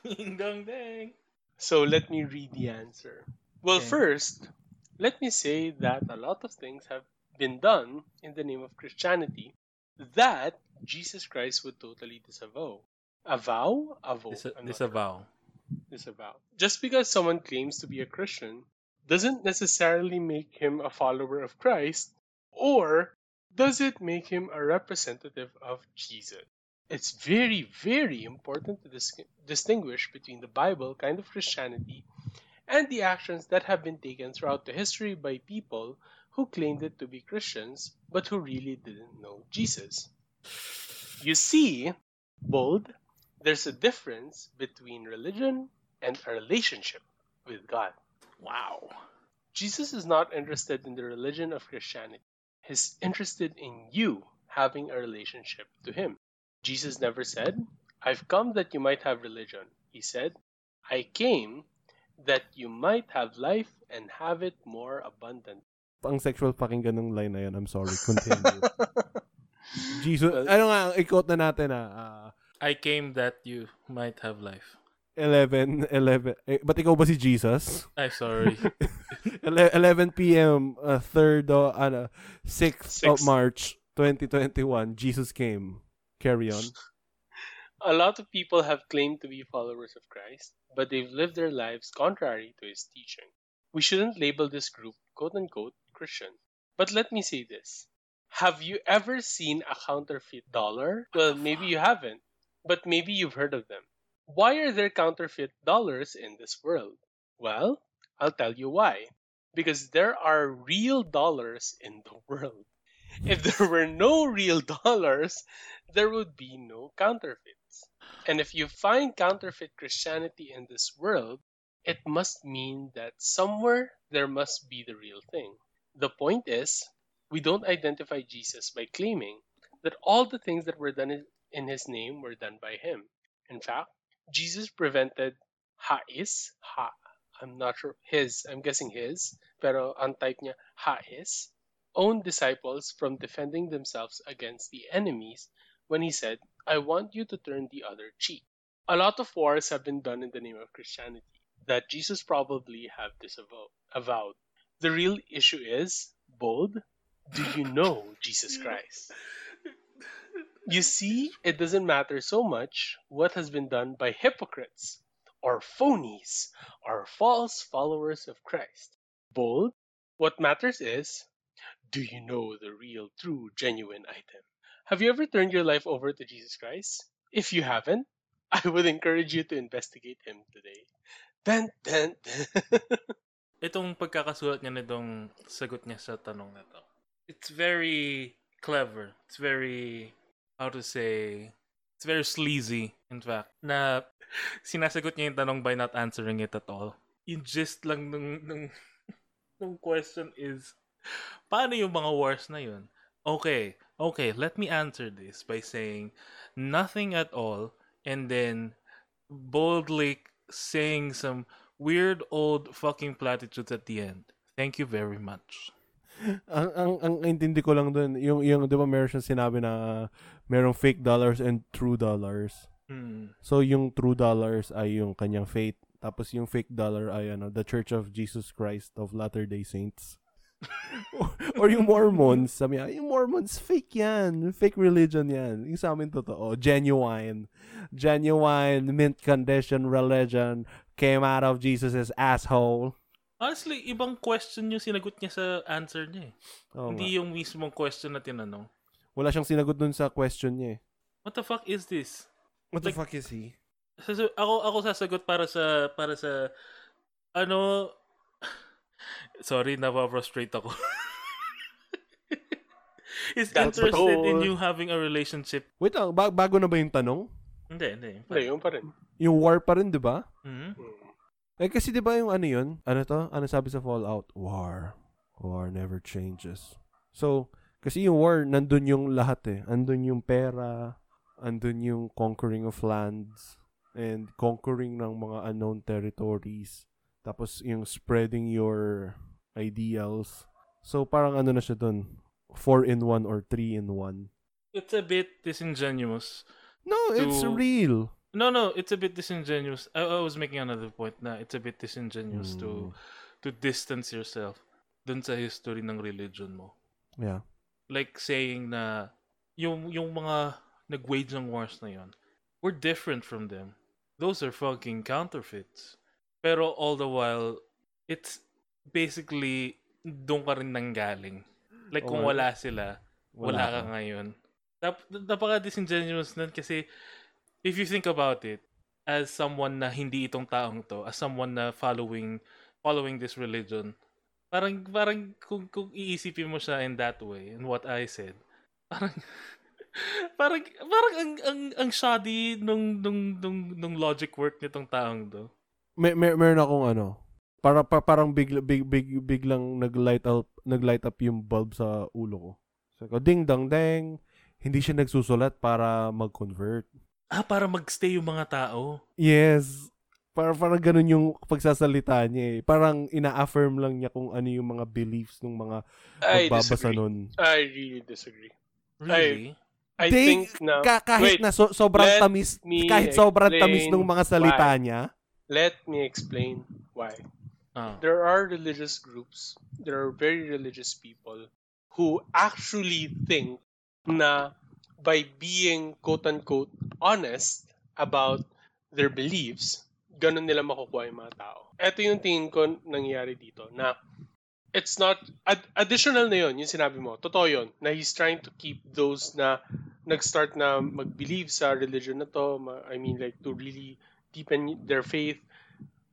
Ding, dong, dang. So, let me read the answer. Well, okay. First, let me say that a lot of things have been done in the name of Christianity that Jesus Christ would totally disavow. Disavow. Just because someone claims to be a Christian doesn't necessarily make him a follower of Christ, or does it make him a representative of Jesus. It's very, very important to distinguish between the Bible kind of Christianity and the actions that have been taken throughout the history by people who claimed it to be Christians but who really didn't know Jesus. You see, bold, there's a difference between religion and a relationship with God. Wow. Jesus is not interested in the religion of Christianity. He's interested in you having a relationship to him. Jesus never said, "I've come that you might have religion." He said, "I came that you might have life and have it more abundant." Ang sexual pakinggan ng line na yan. I'm sorry. Continue. Jesus, i-quote na natin I came that you might have life. 11. Ba't ikaw ba si Jesus? I'm sorry. 11 p.m. 6th of March, 2021, Jesus came. Carry on. A lot of people have claimed to be followers of Christ, but they've lived their lives contrary to his teaching. We shouldn't label this group, quote-unquote, Christian. But let me say this. Have you ever seen a counterfeit dollar? Well, maybe you haven't, but maybe you've heard of them. Why are there counterfeit dollars in this world? Well, I'll tell you why. Because there are real dollars in the world. If there were no real dollars, there would be no counterfeits. And if you find counterfeit Christianity in this world, it must mean that somewhere there must be the real thing. The point is, we don't identify Jesus by claiming that all the things that were done in his name were done by him. In fact, Jesus prevented his own disciples from defending themselves against the enemies when he said, "I want you to turn the other cheek." A lot of wars have been done in the name of Christianity that Jesus probably have disavowed. The real issue is, bold, do you know Jesus Christ? You see, it doesn't matter so much what has been done by hypocrites or phonies or false followers of Christ. Bold, what matters is, do you know the real, true, genuine item? Have you ever turned your life over to Jesus Christ? If you haven't, I would encourage you to investigate him today. Itong pagkakasulat niya nitong sagot niya sa tanong na to. It's very clever. It's very, how to say, it's very sleazy, in fact. Na sinasagot niya yung tanong by not answering it at all. Yung gist lang nung question is, paano yung mga wars na yun? Okay, let me answer this by saying nothing at all and then boldly saying some weird old fucking platitudes at the end. Thank you very much. Ang intindi ko lang dun, yung di ba meron siyang sinabi na merong fake dollars and true dollars. Mm. So yung true dollars ay yung kanyang faith. Tapos yung fake dollar ay the Church of Jesus Christ of Latter-day Saints. Or yung Mormons, sabi niya, yung Mormons, fake yan. Fake religion yan. Yung sa amin totoo. Genuine. Genuine, mint condition religion came out of Jesus' asshole. Honestly, ibang question yung sinagot niya sa answer niya eh. Oh, hindi nga. Yung mismong question na tinanong. Wala siyang sinagot dun sa question niya eh. What the fuck is this? What the fuck is he? Ako sasagot para sa ano. Sorry, napaprostrate ako. Is interested in you having a relationship. Wait lang, bago na ba yung tanong? Hindi. Yung pa rin. Yung war pa rin, di ba? Mm-hmm. Eh kasi 'di ba yung ano 'yun? Ano to? Ano sabi sa Fallout? War. War never changes. So, kasi yung war nandun yung lahat eh. Andun yung pera, andun yung conquering of lands and conquering ng mga unknown territories. Tapos yung spreading your ideals. So, parang ano na siya dun? 4-in-1 or 3-in-1. It's a bit disingenuous. No, it's real. No, it's a bit disingenuous. I was making another point na it's a bit disingenuous to distance yourself dun sa history ng religion mo. Yeah. Like saying na yung mga nag-wage ng wars na yon, we're different from them. Those are fucking counterfeits. Pero all the while, it's basically doon ka rin nanggaling. Like kung wala sila, wala ka ngayon. Napaka-disingenuous nun kasi if you think about it, as someone na hindi itong taong to, as someone na following this religion, parang kung iisipin mo siya in that way, in what I said, parang ang shoddy nung logic work nitong taong to. Meron akong ano, parang biglang naglight up yung bulb sa ulo ko. So, ding dang dang, hindi siya nagsusulat para mag-convert. Para magstay yung mga tao. Yes. Parang ganun yung pagsasalita niya eh. Parang ina-affirm lang niya kung ano yung mga beliefs ng mga magbabasa nun. I really disagree. Really? I think kahit sobrang tamis ng mga salita niya. Let me explain why. There are religious groups, there are very religious people who actually think na by being quote-unquote honest about their beliefs, ganun nila makukuha yung mga tao. Ito yung tingin ko nangyari dito na it's not, additional na yun, yung sinabi mo, totoo yun, na he's trying to keep those na nag-start na mag-believe sa religion na to, I mean like to really deepen their faith,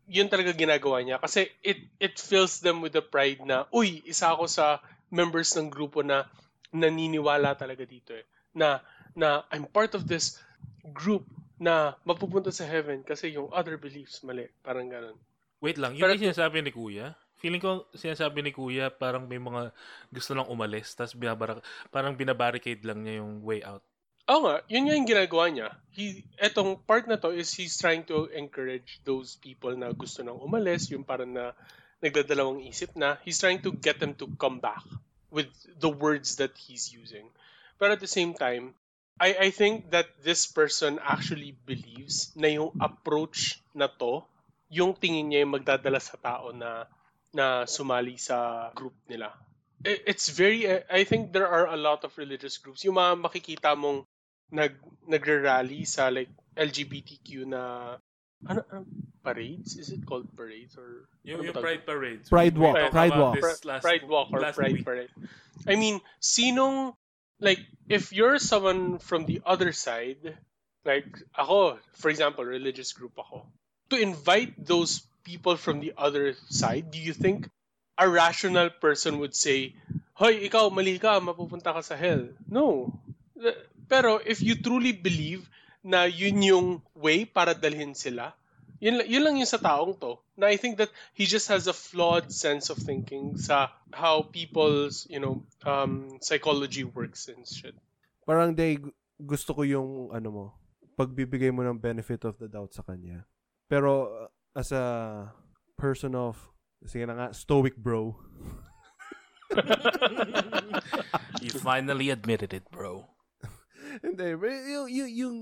yun talaga ginagawa niya. Kasi it fills them with the pride na, uy, isa ako sa members ng grupo na naniniwala talaga dito eh. na I'm part of this group na mapupunta sa heaven kasi yung other beliefs mali. Parang ganun. Wait lang, yun yung sinasabi ni Kuya? Feeling ko sinasabi ni Kuya parang may mga gusto lang umalis tapos parang binabarricade lang niya yung way out. Oo nga, yun nga yung ginagawa niya. Etong part na to is he's trying to encourage those people na gusto nang umalis, yung parang na nagdadalawang isip na, he's trying to get them to come back with the words that he's using. But at the same time, I think that this person actually believes na yung approach na to, yung tingin niya yung magdadala sa tao na sumali sa group nila. It's very, I think there are a lot of religious groups. Yung mga makikita mong nagre-rally sa like LGBTQ na ano, parades? Is it called parades? Or yung pride parades. Pride walk or pride parade. I mean, sinong like, if you're someone from the other side, like ako, for example, religious group ako, to invite those people from the other side, do you think a rational person would say, hoy, ikaw, mali ka, mapupunta ka sa hell? No. Pero if you truly believe na yun yung way para dalhin sila, yun lang yung sa taong to. Na I think that he just has a flawed sense of thinking sa how people's, you know, psychology works and shit. Parang gusto ko yung ano mo, pagbibigay mo ng benefit of the doubt sa kanya. Pero as a person of, sige na nga, stoic bro. You finally admitted it, bro. Hindi, yung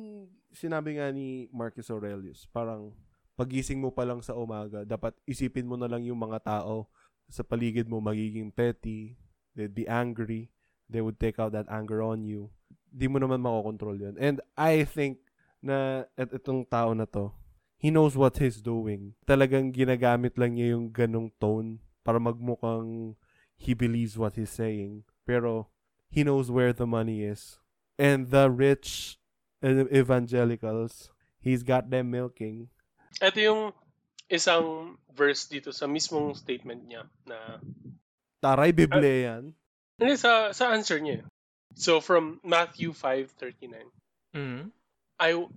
sinabi nga ni Marcus Aurelius, parang pagising mo pa lang sa umaga, dapat isipin mo na lang yung mga tao sa paligid mo magiging petty, they'd be angry, they would take out that anger on you. Di mo naman makokontrol yun. And I think na itong tao na to, he knows what he's doing. Talagang ginagamit lang niya yung ganong tone para magmukhang he believes what he's saying. Pero he knows where the money is. And the rich evangelicals, he's got them milking. Ito yung isang verse dito sa mismong statement niya na taray Biblia yan. Sa answer niya. So from Matthew 5:39. Mm-hmm.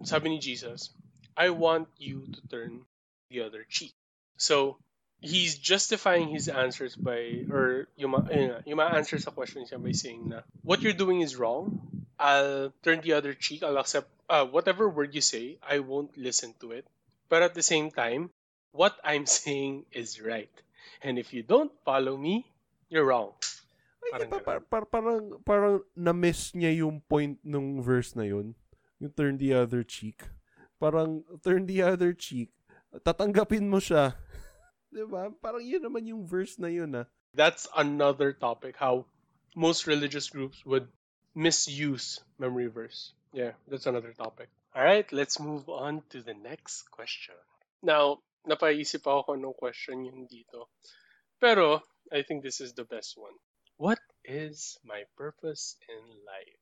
Sabi ni Jesus, I want you to turn the other cheek. So he's justifying his answers yung mga answers sa questions niya by saying na what you're doing is wrong. I'll turn the other cheek. I'll accept whatever word you say. I won't listen to it. But at the same time, what I'm saying is right. And if you don't follow me, you're wrong. Parang na-miss niya yung point ng verse na yun. Yung turn the other cheek. Parang turn the other cheek. Tatanggapin mo siya. Diba? Parang yun naman yung verse na yun. Ah. That's another topic. How most religious groups would misuse memory verse. Yeah, that's another topic. Alright, let's move on to the next question. Now, napaisip ako kung anong question yun dito. Pero, I think this is the best one. What is my purpose in life?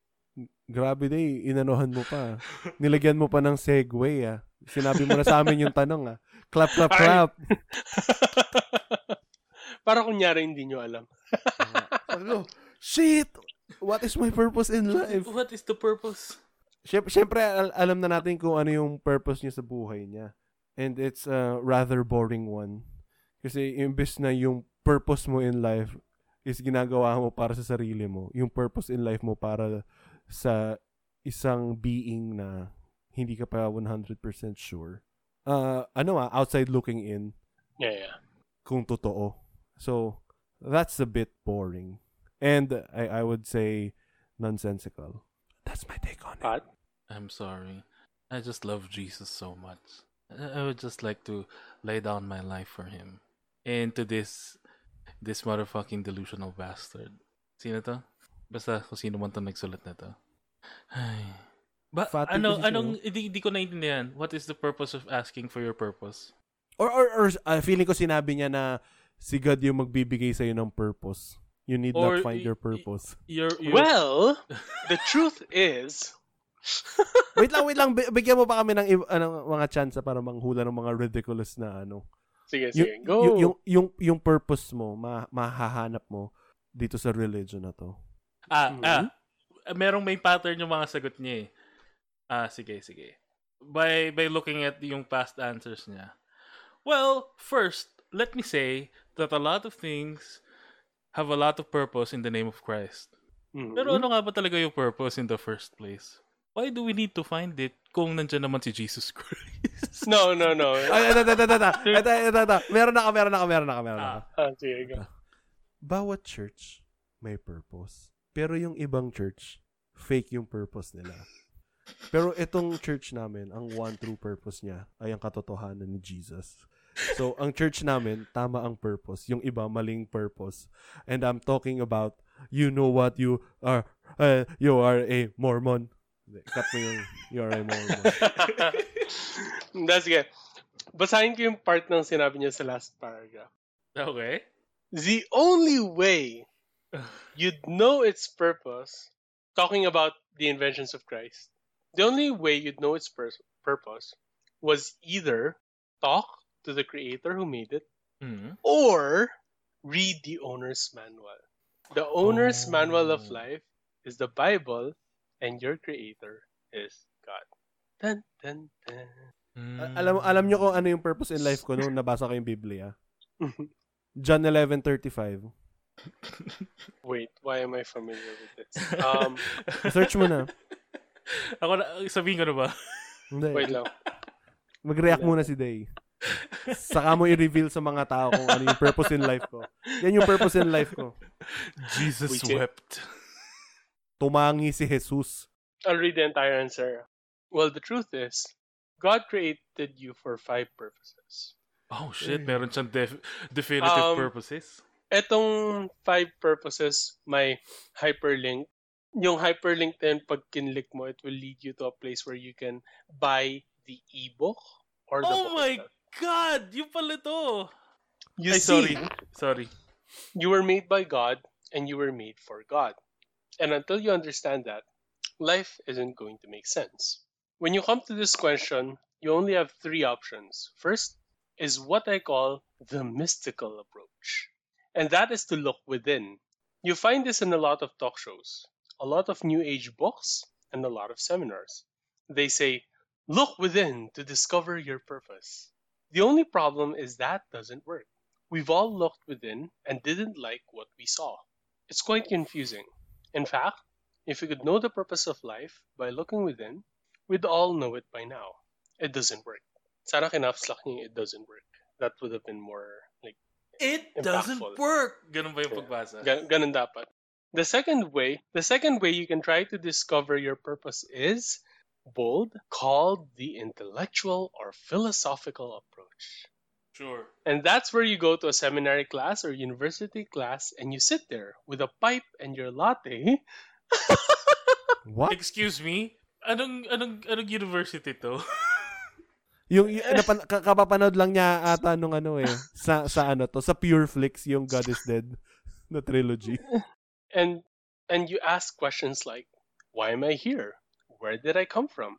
Grabe day, inanohan mo pa. Nilagyan mo pa ng segue. Ah. Sinabi mo na sa amin yung tanong. Ah. Clap, clap, clap. Para kunyari hindi nyo alam. Shit! What is my purpose in life? What is the purpose? Siyempre, alam na natin kung ano yung purpose niya sa buhay niya. And it's a rather boring one. Kasi imbes na yung purpose mo in life is ginagawa mo para sa sarili mo. Yung purpose in life mo para sa isang being na hindi ka pa 100% sure. Outside looking in. Yeah. Kung totoo. So, that's a bit boring. And I would say nonsensical. That's my take on it. I'm sorry. I just love Jesus so much. I would just like to lay down my life for him. And to this motherfucking delusional bastard. Sino to? Basta kung sino man to nagsulat na to. Ay. Hindi ko naiintindihan. What is the purpose of asking for your purpose? Or feeling ko sinabi niya na si God yung magbibigay sa'yo ng purpose. You need not find your purpose. Well, the truth is... wait lang. Bigyan mo pa kami ng mga chance para manghula ng mga ridiculous na ano. Sige. Go! Yung purpose mo, mahahanap mo dito sa religion na to. Merong may pattern yung mga sagot niya eh. Sige. By looking at yung past answers niya. Well, first, let me say that a lot of things... have a lot of purpose in the name of Christ. Mm-hmm. Pero ano nga ba talaga yung purpose in the first place? Why do we need to find it kung nandiyan naman si Jesus Christ? No. Meron na. Bawat church may purpose. Pero yung ibang church, fake yung purpose nila. Pero itong church namin, ang one true purpose niya ay ang katotohanan ni Jesus. So, ang church namin, tama ang purpose. Yung iba, maling purpose. And I'm talking about, you know what, you are a Mormon. Cut mo yung, you are a Mormon. That's good. Basahin ko yung part ng sinabi niya sa last paragraph. Okay. The only way you'd know its purpose, talking about the inventions of Christ, the only way you'd know its purpose was either talk to the creator who made it, or read the owner's manual. The owner's manual of life is the Bible, and your creator is God. Dun, dun, dun. Alam nyo kung ano yung purpose in life ko noong nabasa ko yung Biblia? John 11:35. Wait, why am I familiar with this? Search mo na. Sabihin ko na ba? Wait lang. Mag-react muna si Day. Saka mo i-reveal sa mga tao kung ano yung purpose in life ko. Yan yung purpose in life ko. Jesus wept. Tumangi si Jesus. I'll read the entire answer. Well, the truth is, God created you for 5 purposes. Oh, shit. Meron siyang definitive purposes? Etong 5 purposes may hyperlink. Yung hyperlink din, pag kinlik mo, it will lead you to a place where you can buy the e-book or the book. Oh my God! Yung pala to! Sorry. You were made by God and you were made for God. And until you understand that, life isn't going to make sense. When you come to this question, you only have 3 options. First is what I call the mystical approach. And that is to look within. You find this in a lot of talk shows, a lot of New Age books, and a lot of seminars. They say, look within to discover your purpose. The only problem is that doesn't work. We've all looked within and didn't like what we saw. It's quite confusing. In fact, if we could know the purpose of life by looking within, we'd all know it by now. It doesn't work. Sana kinapslak niya, it doesn't work. That would have been more like, it impactful. Doesn't work. Ganun ba yung pagbasa? Ganun dapat. The second way you can try to discover your purpose is bold, called the intellectual or philosophical approach. Sure. And that's where you go to a seminary class or university class and you sit there with a pipe and your latte. What? Excuse me? Anong university to? Yung kapapanood lang niya ata nung sa Pure Flix yung God is Dead na trilogy. And you ask questions like, why am I here? Where did I come from?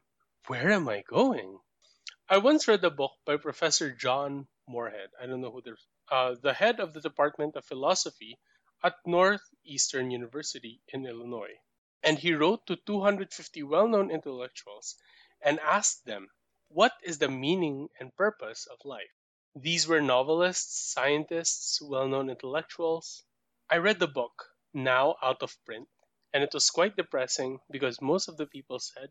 Where am I going? I once read a book by Professor John Moorhead. I don't know who the head of the Department of Philosophy at Northeastern University in Illinois. And he wrote to 250 well-known intellectuals and asked them, what is the meaning and purpose of life? These were novelists, scientists, well-known intellectuals. I read the book, now out of print, and it was quite depressing because most of the people said,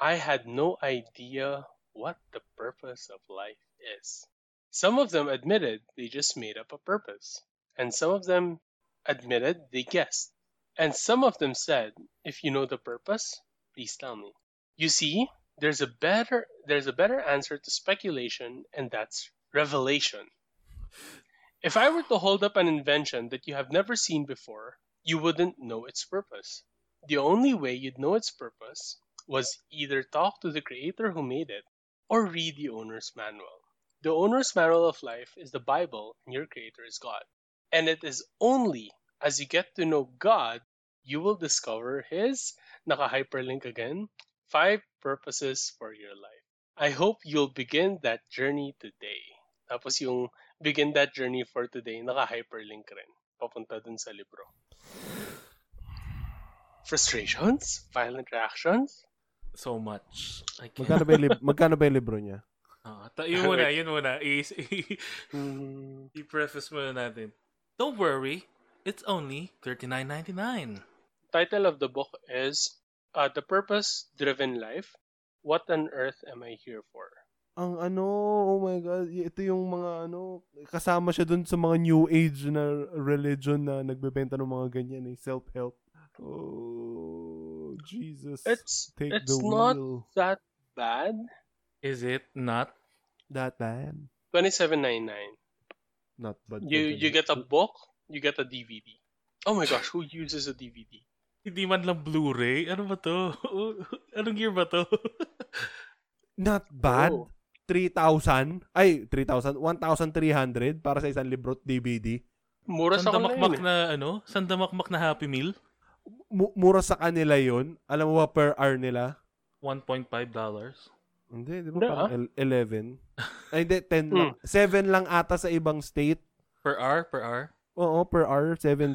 I had no idea what the purpose of life is. Some of them admitted they just made up a purpose, and some of them admitted they guessed, and some of them said, if you know the purpose, please tell me. You see, there's a better answer to speculation, and that's revelation. If I were to hold up an invention that you have never seen before, you wouldn't know its purpose. The only way you'd know its purpose was either talk to the creator who made it or read the owner's manual. The owner's manual of life is the Bible, and your creator is God. And it is only as you get to know God, you will discover his, naka-hyperlink again, 5 purposes for your life. I hope you'll begin that journey today. Tapos yung begin that journey for today, naka-hyperlink rin. Papunta dun sa libro. Frustrations? Violent reactions? So much. Magkano ba yung libro niya? Yun muna. I-preface muna natin. Don't worry, it's only $39.99. Title of the book is The Purpose-Driven Life, What on Earth Am I Here For? Oh my God, ito yung mga kasama siya dun sa mga New Age na religion na nagbebenta ng mga ganyan, eh, self-help. Oh, Jesus. It's not that bad. Is it not that bad? $27.99. Not bad. You get a book, you get a DVD. Oh my gosh, who uses a DVD? Hindi man lang Blu-ray. Ano ba to? Anong year ba to? Not bad. 1,300 para sa isang libro at DVD. Mura sa kanila yun. Sandamakmak na Happy Meal. Mura sa kanila yun. Alam mo ba per hour nila? $1.5. Hindi, di ba parang 11? Ay, hindi, 10 lang. 7 lang ata sa ibang state. Per hour? Oo, per hour, $7.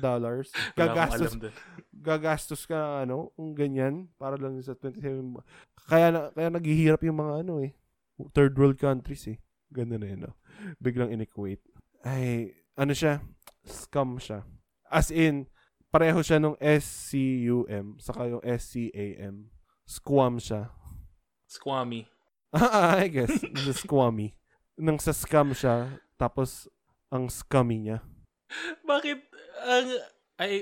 Gagastos ka, kung ganyan, para lang sa 27. Kaya naghihirap yung mga third world countries, eh. Ganun na yun, biglang in-equate. Ay, siya? Scam siya. As in, pareho siya nung SCUM, saka yung SCAM. Squam siya. Squammy. I guess, the squammy. Nang sa scam siya, tapos ang scammy niya. Bakit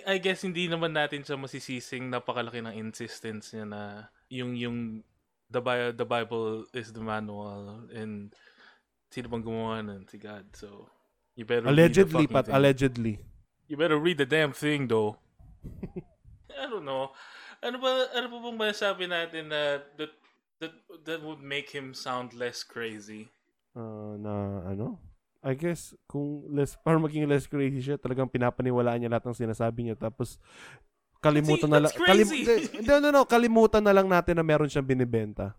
I guess hindi naman natin siya masisising, napakalaki ng insistence niya na yung the Bible is the manual and sino bang gumawa nun? Si God. So you better allegedly. You better read the damn thing, though. I don't know. Ano ba bang masasabi natin na that would make him sound less crazy? I guess kung para maging less crazy siya, talagang pinapaniwalaan niya lahat ng sinasabi niya, tapos kalimutan na lang. Kalimutan na lang natin na meron siyang binibenta.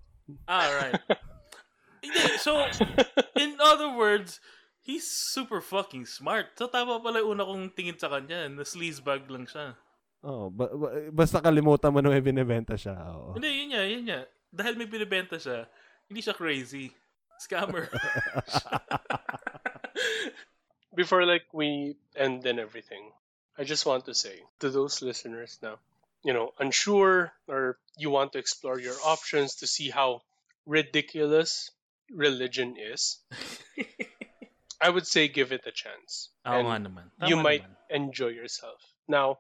All right. So, in other words, he's super fucking smart. So, tama pala una kong tingin sa kanya. Na sleazebag lang siya. Oh, basta kalimutan mo nung binibenta siya. Oh. Hindi, yun niya. Dahil may binibenta siya, hindi siya crazy. Scammer. Before, we end and everything, I just want to say to those listeners now, unsure or you want to explore your options to see how ridiculous religion is, I would say give it a chance. You might enjoy yourself. Now,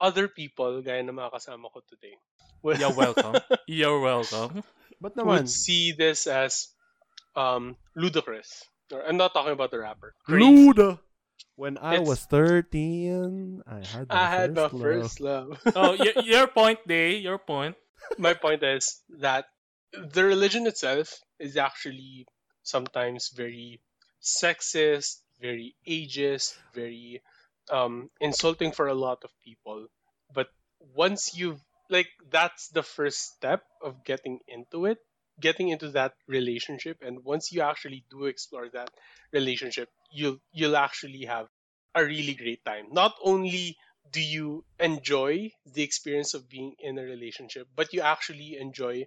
other people, gaya na mga kasama ko today, You're welcome. But would see this as ludicrous. I'm not talking about the rapper. Luda! When I was 13, I had my first love. Oh, your point, Day. Your point. My point is that the religion itself is actually sometimes very sexist, very ageist, very insulting for a lot of people. But once you've, that's the first step of getting into that relationship, and once you actually do explore that relationship, you'll actually have a really great time. Not only do you enjoy the experience of being in a relationship, but you actually enjoy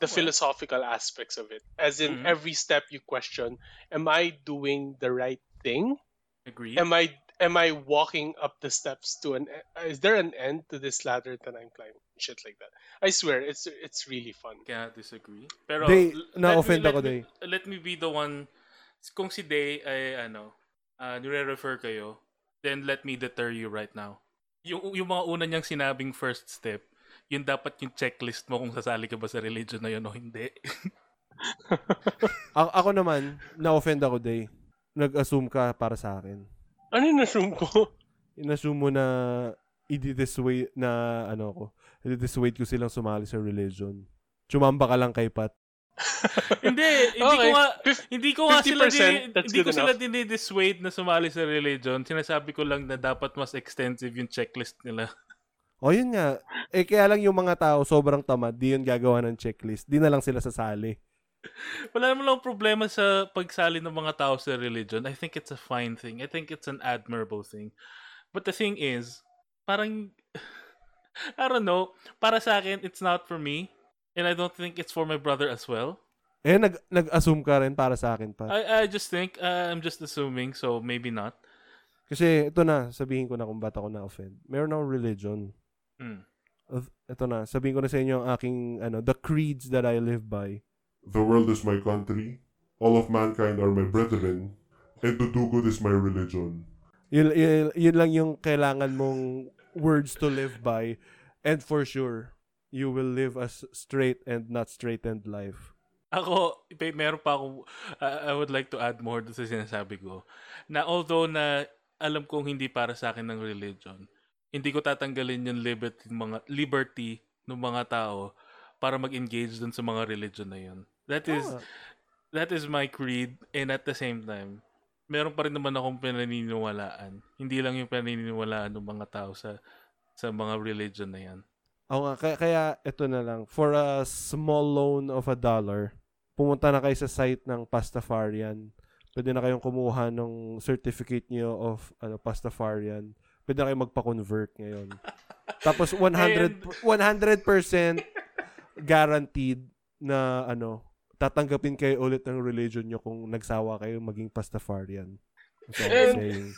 the philosophical aspects of it. As in, every step you question, am I doing the right thing? Agreed. Am I walking up the steps to is there an end to this ladder that I'm climbing? Shit like that. I swear, it's really fun. Can't disagree. Pero, na-offend ako, Day. Let me be the one. Kung si Day ay, nire-refer kayo, then let me deter you right now. Yung mga una niyang sinabing first step, yun dapat yung checklist mo kung sasali ka ba sa religion na yun o hindi. Ako naman, na-offend ako, Day. Nag-assume ka para sa akin. Ano yung assume ko? Inassume mo na i-dissuade ko silang sumali sa religion. Chumamba ka lang kay Pat. Hindi ko sila dinidissuade na sumali sa religion. Sinasabi ko lang na dapat mas extensive yung checklist nila. O yun nga. Kaya lang yung mga tao sobrang tamad. Di yun gagawa ng checklist. Di na lang sila sasali. Wala naman lang problema sa pagsali ng mga tao sa religion. I think it's a fine thing. I think it's an admirable thing. But the thing is, parang, I don't know, para sa akin, it's not for me. And I don't think it's for my brother as well. Eh, nag-assume ka rin para sa akin pa. I just think, I'm just assuming, so maybe not. Kasi ito na, sabihin ko na kung ba't ako na-offend. Meron akong religion. Ito na, sabihin ko na sa inyo ang aking, the creeds that I live by. The world is my country, all of mankind are my brethren, and to do good is my religion. Yun lang yung kailangan mong words to live by, and for sure, you will live a straight and not straightened life. Ako, meron pa ako, I would like to add more sa sinasabi ko, na although na alam kong hindi para sa akin ng religion, hindi ko tatanggalin yung liberty ng mga tao para mag-engage dun sa mga religion na yun. That is my creed, and at the same time, meron pa rin naman akong pinaniniwalaan. Hindi lang yung pinaniniwalaan ng mga tao sa mga religion na yan. Oo nga, kaya ito na lang. For a small loan of $1, pumunta na kayo sa site ng Pastafarian. Pwede na kayong kumuha ng certificate niyo of Pastafarian. Pwede na kayong magpa-convert ngayon. Tapos 100% guaranteed na tatanggapin kayo ulit ng religion nyo kung nagsawa kayo maging Pastafarian. And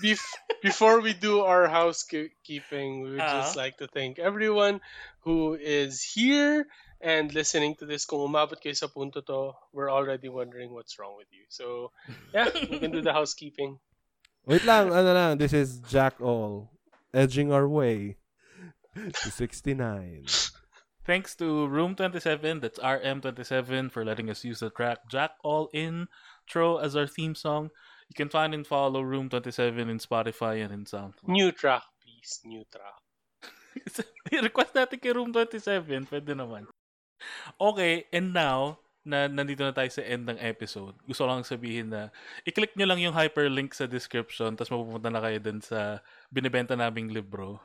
before we do our housekeeping, we would just like to thank everyone who is here and listening to this. Kung umabot kayo sa punto to, we're already wondering what's wrong with you. So, yeah, we can do the housekeeping. Wait lang, this is Jack All, edging our way to 69. Thanks to Room 27, that's RM 27, for letting us use the track Jack All In True as our theme song. You can find and follow Room 27 in Spotify and in SoundCloud. New track, please. New track. Request natin kay Room 27. Pwede naman. Okay, and now, na nandito na tayo sa end ng episode. Gusto lang sabihin na i-click nyo lang yung hyperlink sa description tapos mapupunta na kayo dun sa binibenta naming libro.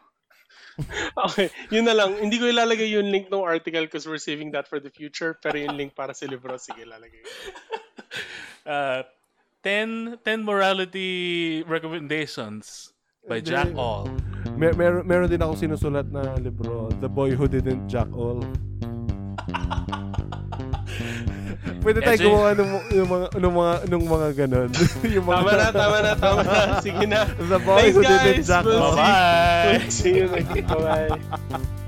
Okay, yun na lang. Hindi ko ilalagay yung link ng article because we're saving that for the future, pero yung link para sa libro, sige, ilalagay. 10 morality recommendations by Jack All. Meron din ako sinusulat na libro, The Boy Who Didn't Jack All. Pwede tayo gumawa nung mga ganun. Tama na. Sige na. Thanks guys. We'll see you. Bye.